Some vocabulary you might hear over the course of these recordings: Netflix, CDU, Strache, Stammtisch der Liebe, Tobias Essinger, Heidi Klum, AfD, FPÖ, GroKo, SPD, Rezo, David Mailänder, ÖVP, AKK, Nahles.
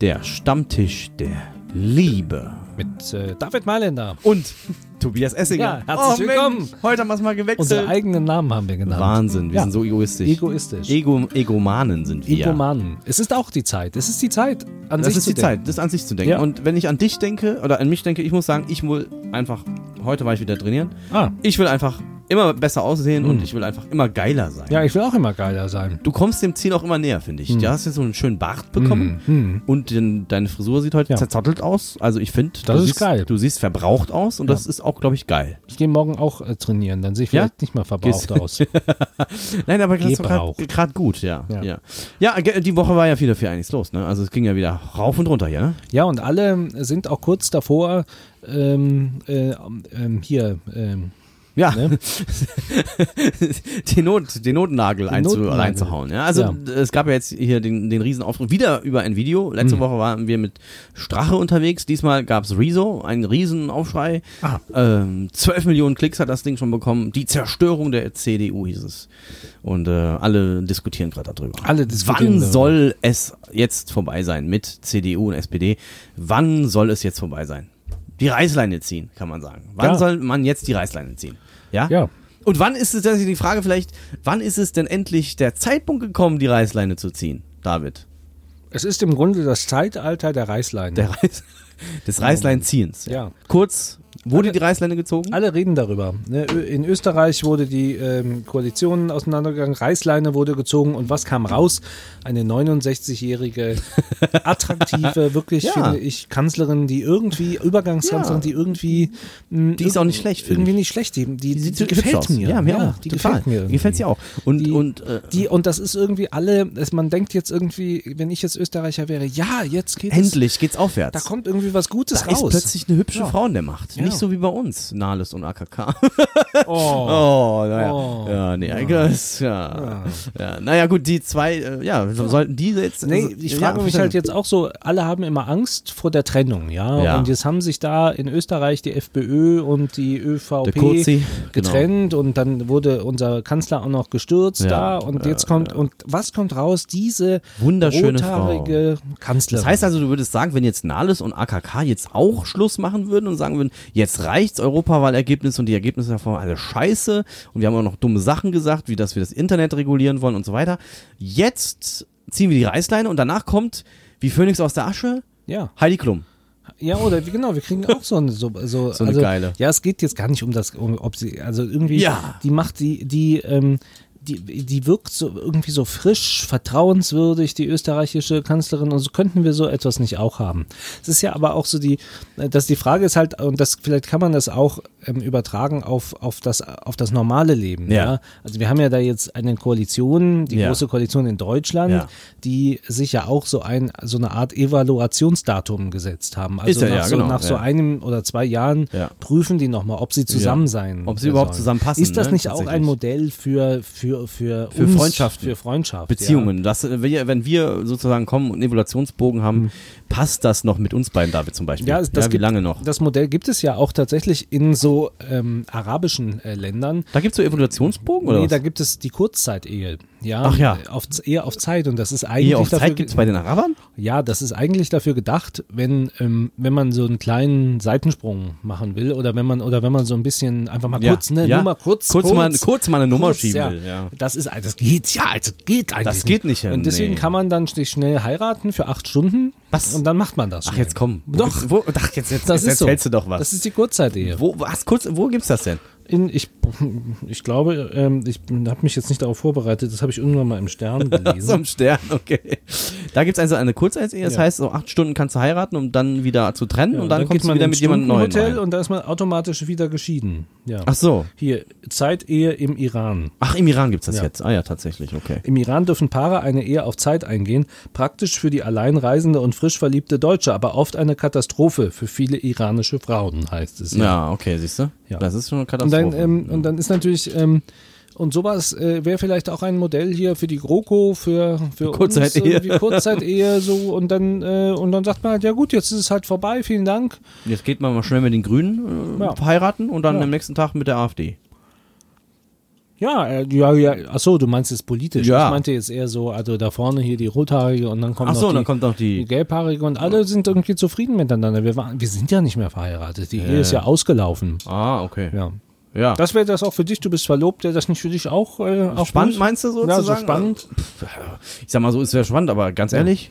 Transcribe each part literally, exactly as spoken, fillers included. Der Stammtisch der Liebe. Mit äh, David Mailänder. Und Tobias Essinger. Ja, herzlich oh, willkommen. Mensch, heute haben wir es mal gewechselt. Unsere eigenen Namen haben wir genannt. Wahnsinn, wir ja. sind so egoistisch. Egoistisch. Ego, Egomanen sind wir. Egomanen. Es ist auch die Zeit. Es ist die Zeit, an das sich ist zu die denken. Zeit, das ist an sich zu denken. Ja. Und wenn ich an dich denke oder an mich denke, ich muss sagen, ich will einfach, heute war ich wieder trainieren, ah. ich will einfach immer besser aussehen mhm. und ich will einfach immer geiler sein. Ja, ich will auch immer geiler sein. Du kommst dem Ziel auch immer näher, finde ich. Mhm. Du hast jetzt so einen schönen Bart bekommen mhm. und den, deine Frisur sieht heute ja. zerzottelt aus. Also ich finde, du, du siehst verbraucht aus und ja. das ist auch, glaube ich, geil. Ich gehe morgen auch äh, trainieren, dann sehe ich vielleicht ja? nicht mal verbraucht aus. Nein, aber gerade gut, ja. Ja. ja. ja, die Woche war ja wieder viel einiges los, ne? Also es ging ja wieder rauf und runter hier, ne? Ja, und alle sind auch kurz davor, ähm, äh, ähm, hier, ähm, ja, ne? die Not, den Notennagel einzu, einzuhauen. Ja, also ja. es gab ja jetzt hier den, den Riesenaufruf wieder über ein Video. Letzte mhm. Woche waren wir mit Strache unterwegs. Diesmal gab es Rezo, einen Riesenaufschrei. Ähm, zwölf Millionen Klicks hat das Ding schon bekommen. Die Zerstörung der C D U hieß es. Und äh, alle diskutieren gerade darüber. Alle diskutieren Wann darüber. soll es jetzt vorbei sein mit C D U und S P D? Wann soll es jetzt vorbei sein? Die Reißleine ziehen, kann man sagen. Wann ja. soll man jetzt die Reißleine ziehen? Ja? ja. Und wann ist es, das ist die Frage vielleicht, wann ist es denn endlich der Zeitpunkt gekommen, die Reißleine zu ziehen, David? Es ist im Grunde das Zeitalter der Reißleine. Der Reiß, des Reißleinziehens. Ja. ja. Kurz, wurde alle, die Reißleine gezogen? Alle reden darüber. In Österreich wurde die ähm, Koalition auseinandergegangen, Reißleine wurde gezogen und was kam raus? Eine neunundsechzigjährige, attraktive, wirklich, ja. finde ich, Kanzlerin, die irgendwie, Übergangskanzlerin, ja. die irgendwie... Mh, die ist auch nicht schlecht, finde ich. Irgendwie nicht schlecht. Die, die, die, die gefällt mir. Ja, mir ja, auch. Die total. gefällt mir. Irgendwie. Gefällt sie auch. Und, die, und, äh, die, und das ist irgendwie alle, dass man denkt jetzt irgendwie, wenn ich jetzt Österreicher wäre, ja, jetzt geht's... Endlich geht's aufwärts. Da kommt irgendwie was Gutes da raus. Da ist plötzlich eine hübsche ja. Frau in der Macht. Ja. Nicht so wie bei uns, Nahles und A K K. Oh, oh naja. Oh. Ja, nee, I guess, ja. Ja. ja. Naja, gut, die zwei, äh, ja, so, sollten die jetzt... Nee, also, ich frage ja, mich halt jetzt auch so, alle haben immer Angst vor der Trennung, ja? ja. Und jetzt haben sich da in Österreich die FPÖ und die ÖVP Kurzi, getrennt genau. und dann wurde unser Kanzler auch noch gestürzt ja, da und jetzt äh, kommt, ja. und was kommt raus? Diese wunderschöne rothaarige Frau. Kanzlerin. Das heißt also, du würdest sagen, wenn jetzt Nahles und A K K jetzt auch Schluss machen würden und sagen würden, jetzt reicht's, Europawahlergebnis und die Ergebnisse davon alle scheiße und wir haben auch noch dumme Sachen gesagt, wie dass wir das Internet regulieren wollen und so weiter. Jetzt ziehen wir die Reißleine und danach kommt, wie Phönix aus der Asche, ja. Heidi Klum. Ja, oder genau, wir kriegen auch so eine, so, so, so eine also, geile. Ja, es geht jetzt gar nicht um das, um, ob sie, also irgendwie, ja. die macht die, die, ähm, Die, die wirkt so irgendwie so frisch, vertrauenswürdig, die österreichische Kanzlerin, und so könnten wir so etwas nicht auch haben. Es ist ja aber auch so die, dass die Frage ist halt, und das vielleicht kann man das auch ähm, übertragen auf, auf, das, auf das normale Leben. Ja. Ja? Also wir haben ja da jetzt eine Koalition, die ja. große Koalition in Deutschland, ja. die sich ja auch so, ein, so eine Art Evaluationsdatum gesetzt haben. Also ist ja, nach, ja, so, genau. nach ja. so einem oder zwei Jahren ja. prüfen die nochmal, ob sie zusammen ja. sein Ob sie überhaupt sollen. zusammenpassen. Ist das ne? nicht auch ein Modell für, für Für, für, uns, Freundschaften. für Freundschaft, Beziehungen. Ja. Das, wenn wir sozusagen kommen und einen Evaluationsbogen haben, mhm. passt das noch mit uns beiden, David zum Beispiel? Ja, das ja, wie gibt, lange noch? Das Modell gibt es ja auch tatsächlich in so ähm, arabischen äh, Ländern. Da gibt es so Evaluationsbogen? Oder nee, was? Da gibt es die Kurzzeit-Ehe. Ja, Ach ja. Auf, eher auf Zeit. Und das ist eigentlich eher auf dafür, Zeit gibt es bei den Arabern? Ja, das ist eigentlich dafür gedacht, wenn, ähm, wenn man so einen kleinen Seitensprung machen will oder wenn man oder wenn man so ein bisschen einfach mal ja. kurz eine ja. Nummer kurz, kurz, kurz, mal, kurz mal eine Nummer kurz, schieben ja. will. Ja. Das ist, das geht ja, also geht eigentlich. Das geht nicht hin. Und deswegen nee. kann man dann schnell heiraten für acht Stunden. Was? Und dann macht man das. Ach, schnell. jetzt komm. Doch. Wo, ach, jetzt, jetzt, das jetzt erzählst so. du doch was. Das ist die Kurzzeit-Ehe. Wo, was, kurz, wo gibt's das denn? In, ich, ich glaube, ähm, ich habe mich jetzt nicht darauf vorbereitet, das habe ich irgendwann mal im Stern gelesen. So im Stern, okay. Da gibt es also eine Kurzzeit-Ehe, das ja. heißt, so acht Stunden kannst du heiraten, um dann wieder zu trennen ja, und dann, dann kommst du wieder mit jemandem neuen Hotel rein. Und da ist man automatisch wieder geschieden. Ja. Ach so. Hier, Zeit-Ehe im Iran. Ach, im Iran gibt es das ja. jetzt. Ah ja, tatsächlich, okay. Im Iran dürfen Paare eine Ehe auf Zeit eingehen, praktisch für die alleinreisende und frisch verliebte Deutsche, aber oft eine Katastrophe für viele iranische Frauen, heißt es. Ja, ja okay, siehst du? Ja. Das ist schon eine Katastrophe. Und dann, ähm, ja. und dann ist natürlich, ähm, und sowas äh, wäre vielleicht auch ein Modell hier für die GroKo, für, für Kurzzeit-Ehe. uns, Kurzzeit-Ehe, so, und dann, äh, und dann sagt man halt, ja gut, jetzt ist es halt vorbei, vielen Dank. Jetzt geht man mal schnell mit den Grünen äh, ja. heiraten und dann ja. am nächsten Tag mit der AfD. Ja, ja, ja. Achso, du meinst es politisch. Ja. Ich meinte jetzt eher so, also da vorne hier die Rothaarige und dann kommt, so, noch, die, dann kommt noch die, die Gelbhaarige und alle sind irgendwie zufrieden miteinander. Wir, waren, wir sind ja nicht mehr verheiratet. Die äh. Ehe ist ja ausgelaufen. Ah, okay. Ja. Ja. Das wäre das auch für dich, du bist verlobt, wäre das nicht für dich auch, äh, auch spannend, gut? Meinst du sozusagen? Ja, so spannend. Ich sag mal so, es wäre spannend, aber ganz ehrlich,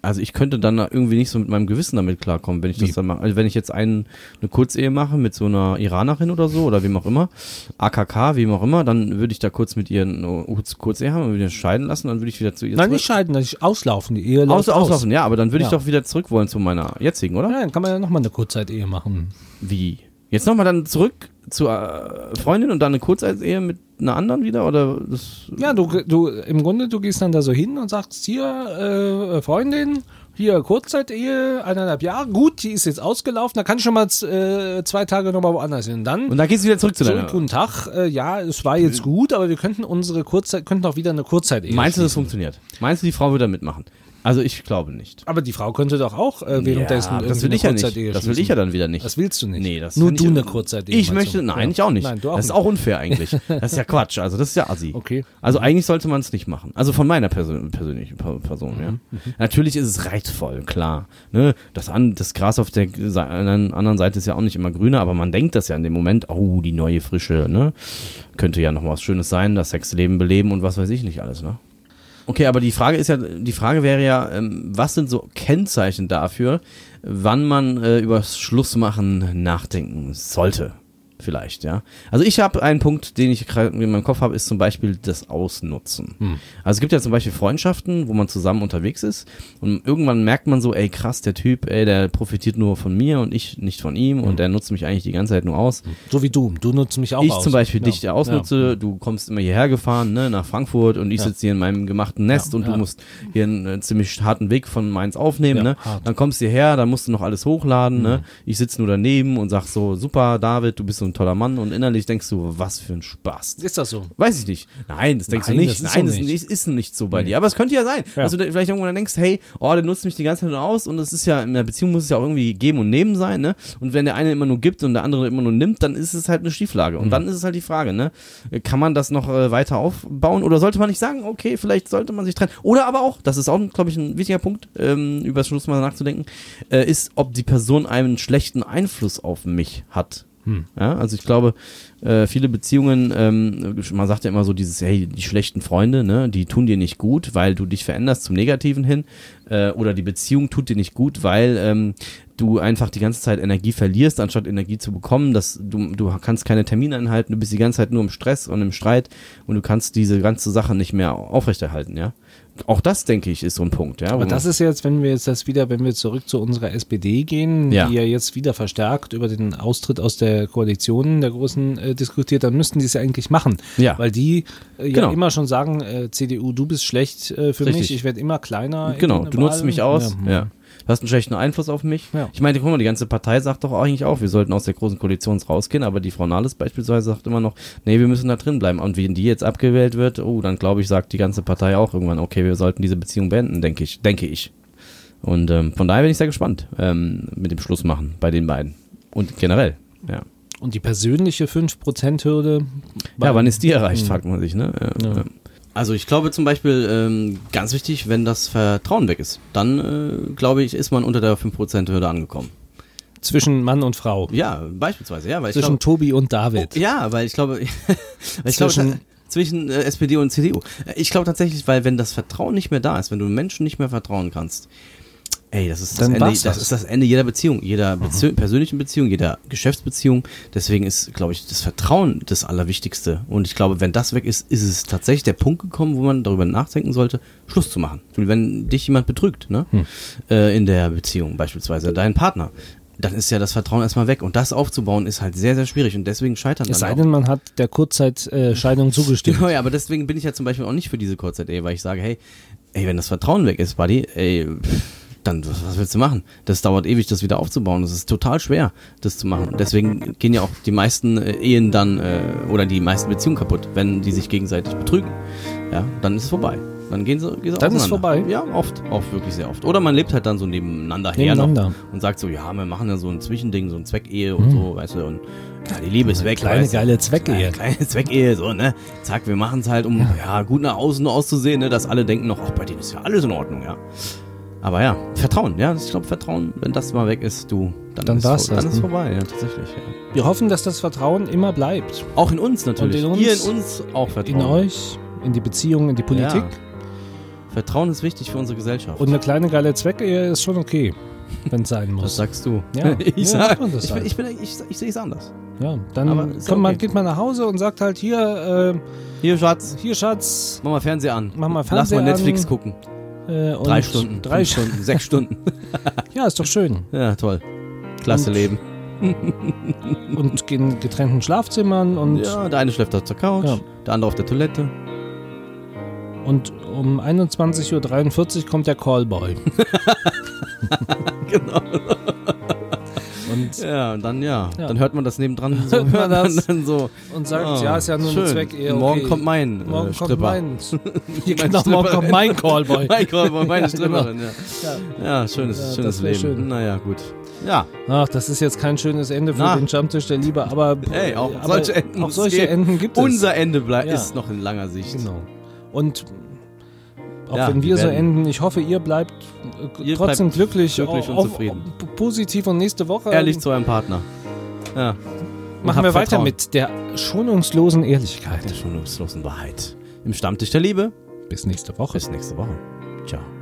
also ich könnte dann irgendwie nicht so mit meinem Gewissen damit klarkommen, wenn ich das Wie? dann mache. Also wenn ich jetzt einen, eine Kurzehe mache mit so einer Iranerin oder so oder wem auch immer, A K K, wem auch immer, dann würde ich da kurz mit ihr eine Kurzehe haben und wieder scheiden lassen, dann würde ich wieder zu ihr Nein, zurück. nicht scheiden, dass ich auslaufen, die Ehe läuft aus, aus. Auslaufen, ja, aber dann würde ja. ich doch wieder zurück wollen zu meiner jetzigen, oder? Ja, dann kann man ja nochmal eine Kurzzeit-Ehe machen. Wie? Jetzt nochmal dann zurück zur Freundin und dann eine Kurzehe mit einer anderen wieder? Oder das ja, du, du im Grunde, du gehst dann da so hin und sagst, hier, äh, Freundin, hier Kurzzeit-Ehe, eineinhalb Jahre, gut, die ist jetzt ausgelaufen, da kann ich schon mal äh, zwei Tage nochmal woanders hin. Und dann, und dann gehst du wieder zurück zu deiner. Guten Tag, äh, ja, es war jetzt gut, aber wir könnten unsere Kurzzeit, könnten auch wieder eine Kurzzeit-Ehe. Meinst du, das funktioniert? Meinst du, die Frau würde da mitmachen? Also ich glaube nicht. Aber die Frau könnte doch auch äh, währenddessen ja, das will ich eine Kurzzeit-Ehe ja nicht. Das will ich ja dann wieder nicht. Das willst du nicht. Nee, das Nur du eine Kurzzeit-Ehe. Ich möchte, nein, ja. ich auch nicht. Nein, du auch das ist nicht. Auch unfair eigentlich. Das ist ja Quatsch, also das ist ja assi. Okay. Also eigentlich sollte man es nicht machen. Also von meiner Persön- persönlichen Person, mhm. ja. Mhm. Natürlich ist es reizvoll, klar. Ne? Das, an, das Gras auf der, se- an der anderen Seite ist ja auch nicht immer grüner, aber man denkt das ja in dem Moment, oh, die neue Frische, ne? Könnte ja noch was Schönes sein, das Sexleben beleben und was weiß ich nicht alles, ne? Okay, aber die Frage ist ja, die Frage wäre ja, was sind so Kennzeichen dafür, wann man äh, über Schlussmachen nachdenken sollte, vielleicht, ja. Also ich habe einen Punkt, den ich in meinem Kopf habe, ist zum Beispiel das Ausnutzen. Hm. Also es gibt ja zum Beispiel Freundschaften, wo man zusammen unterwegs ist und irgendwann merkt man so, ey krass, der Typ, ey, der profitiert nur von mir und ich nicht von ihm und hm. der nutzt mich eigentlich die ganze Zeit nur aus. So wie du, du nutzt mich auch ich aus. Ich zum Beispiel ja. dich ausnutze, ja. du kommst immer hierher gefahren, ne, nach Frankfurt und ich ja. sitze hier in meinem gemachten Nest ja. und ja. du musst hier einen äh, ziemlich harten Weg von Mainz aufnehmen, ja, ne, hart. Dann kommst du hierher, dann musst du noch alles hochladen, hm. ne, ich sitze nur daneben und sag so, super David, du bist so ein toller Mann und innerlich denkst du, was für ein Spaß. Ist das so? Weiß ich nicht. Nein, das denkst Nein, du nicht. Das Nein, das nicht. ist nicht so bei nee. dir. Aber es könnte ja sein, ja. dass du vielleicht irgendwann denkst, hey, oh, der nutzt mich die ganze Zeit aus und es ist ja, in der Beziehung muss es ja auch irgendwie geben und nehmen sein, ne? Und wenn der eine immer nur gibt und der andere immer nur nimmt, dann ist es halt eine Schieflage. Und mhm. dann ist es halt die Frage, ne? Kann man das noch äh, weiter aufbauen oder sollte man nicht sagen, okay, vielleicht sollte man sich trennen. Oder aber auch, das ist auch, glaube ich, ein wichtiger Punkt, ähm, über das Schlussmachen nachzudenken, äh, ist, ob die Person einen schlechten Einfluss auf mich hat. Ja, also ich glaube, äh, viele Beziehungen, ähm, man sagt ja immer so dieses, hey, die schlechten Freunde, ne, die tun dir nicht gut, weil du dich veränderst zum Negativen hin äh, oder die Beziehung tut dir nicht gut, weil ähm, du einfach die ganze Zeit Energie verlierst, anstatt Energie zu bekommen, dass du, du kannst keine Termine einhalten, du bist die ganze Zeit nur im Stress und im Streit und du kannst diese ganze Sache nicht mehr aufrechterhalten, ja. Auch das, denke ich, ist so ein Punkt. Ja, aber das ist jetzt, wenn wir jetzt das wieder, wenn wir zurück zu unserer S P D gehen, ja. die ja jetzt wieder verstärkt über den Austritt aus der Koalition der Großen äh, diskutiert, dann müssten die es ja eigentlich machen. Ja. Weil die äh, genau. ja immer schon sagen, äh, C D U, du bist schlecht äh, für Richtig. mich, ich werde immer kleiner. Genau, du nutzt mich aus. Ja. ja. Du hast einen schlechten Einfluss auf mich. Ja. Ich meine, guck mal, die ganze Partei sagt doch eigentlich auch, wir sollten aus der Großen Koalition rausgehen, aber die Frau Nahles beispielsweise sagt immer noch, nee, wir müssen da drin bleiben. Und wenn die jetzt abgewählt wird, oh, dann glaube ich, sagt die ganze Partei auch irgendwann, okay, wir sollten diese Beziehung beenden, denke ich. Denke ich. Und ähm, von daher bin ich sehr gespannt ähm, mit dem Schlussmachen bei den beiden. Und generell, ja. Und die persönliche fünf Prozent Hürde? Ja, wann ist die erreicht, fragt man sich, ne? Ja. Ja. Also ich glaube zum Beispiel, ähm, ganz wichtig, wenn das Vertrauen weg ist, dann äh, glaube ich, ist man unter der fünf Prozent Hürde angekommen. Zwischen Mann und Frau? Ja, beispielsweise. Ja, weil zwischen ich glaub, Tobi und David? Oh, ja, weil ich glaube, weil ich zwischen, glaube ta- zwischen äh, S P D und C D U. Ich glaube tatsächlich, weil wenn das Vertrauen nicht mehr da ist, wenn du Menschen nicht mehr vertrauen kannst, ey, das ist das, Ende, das. das ist das Ende jeder Beziehung, jeder Bezie- persönlichen Beziehung, jeder Geschäftsbeziehung. Deswegen ist, glaube ich, das Vertrauen das Allerwichtigste. Und ich glaube, wenn das weg ist, ist es tatsächlich der Punkt gekommen, wo man darüber nachdenken sollte, Schluss zu machen. Wenn dich jemand betrügt, ne? Hm. Äh, in der Beziehung beispielsweise, dein Partner, dann ist ja das Vertrauen erstmal weg. Und das aufzubauen ist halt sehr, sehr schwierig. Und deswegen scheitern dann auch. Es sei denn, man hat der Kurzzeit-Scheidung zugestimmt. Genau, ja, aber deswegen bin ich ja zum Beispiel auch nicht für diese Kurzzeit-Ehe, weil ich sage, hey, ey, wenn das Vertrauen weg ist, Buddy, ey, pff. Dann, was willst du machen? Das dauert ewig, das wieder aufzubauen. Das ist total schwer, das zu machen. Deswegen gehen ja auch die meisten Ehen dann äh, oder die meisten Beziehungen kaputt, wenn die sich gegenseitig betrügen. Ja, dann ist es vorbei. Dann gehen sie, gehen sie dann auseinander. Dann ist vorbei. Ja, oft. Oft, wirklich sehr oft. Oder man lebt halt dann so nebeneinander, nebeneinander. her noch und sagt so, ja, wir machen dann so ein Zwischending, so ein Zweckehe und hm. so, weißt du, und ja, die Liebe ist weg. Kleine, weißt du, geile Zweckehe. Kleine Zweckehe, so, ne? Zack, wir machen es halt, um ja. ja gut nach außen auszusehen, ne? Dass alle denken noch, ach, bei denen ist ja alles in Ordnung, ja. Aber ja, Vertrauen, ja, ich glaube Vertrauen, wenn das mal weg ist, du, dann, dann ist es vor, ne? vorbei, ja, tatsächlich. Ja. Wir hoffen, dass das Vertrauen immer bleibt. Auch in uns natürlich, in uns, ihr in uns auch Vertrauen. In euch, in die Beziehungen, in die Politik. Ja. Vertrauen ist wichtig für unsere Gesellschaft. Und eine kleine geile Zweckehe ist schon okay, wenn es sein muss. Das sagst du. Ja, ich ja, sag, man das ich, halt. ich, ich, ich, ich sehe es anders. Ja, dann kommt, okay. man, geht man nach Hause und sagt halt, hier, äh, hier Schatz, hier Schatz, mach mal Fernseher an, mach mal Fernseher lass mal Netflix an. gucken. Und drei Stunden, drei Stunden, sechs Stunden. Ja, ist doch schön. Ja, toll. Klasse und, Leben. Und in getrennten Schlafzimmern. Und ja, der eine schläft auf der Couch, ja. der andere auf der Toilette. Und um einundzwanzig Uhr dreiundvierzig kommt der Callboy. Genau. Und ja, und dann ja. ja. Dann hört man das nebendran so, hört man das dann so und sagt, oh, ja, ist ja nur ein Zweck. Okay. Morgen kommt mein äh, morgen Stripper. Kommt mein, mein genau, morgen kommt mein Callboy. Mein Callboy, meine ja, Stripperin, genau. ja. Ja. ja. schönes, ja, schönes Leben. Schön. Naja, gut. Ja. Ach, das ist jetzt kein schönes Ende für Na. den Stammtisch der Liebe, aber, hey, auch, aber solche Enden auch solche geben. Enden gibt es. Unser Ende bleib, ja. ist noch in langer Sicht. Genau. Und auch ja, wenn wir so enden, ich hoffe, ihr bleibt ihr trotzdem bleibt glücklich, glücklich und auf, zufrieden. Positiv und nächste Woche. Ehrlich zu eurem Partner. Ja. Machen wir Vertrauen. Weiter mit der schonungslosen Ehrlichkeit. Der schonungslosen Wahrheit. Im Stammtisch der Liebe. Bis nächste Woche. Bis nächste Woche. Ciao.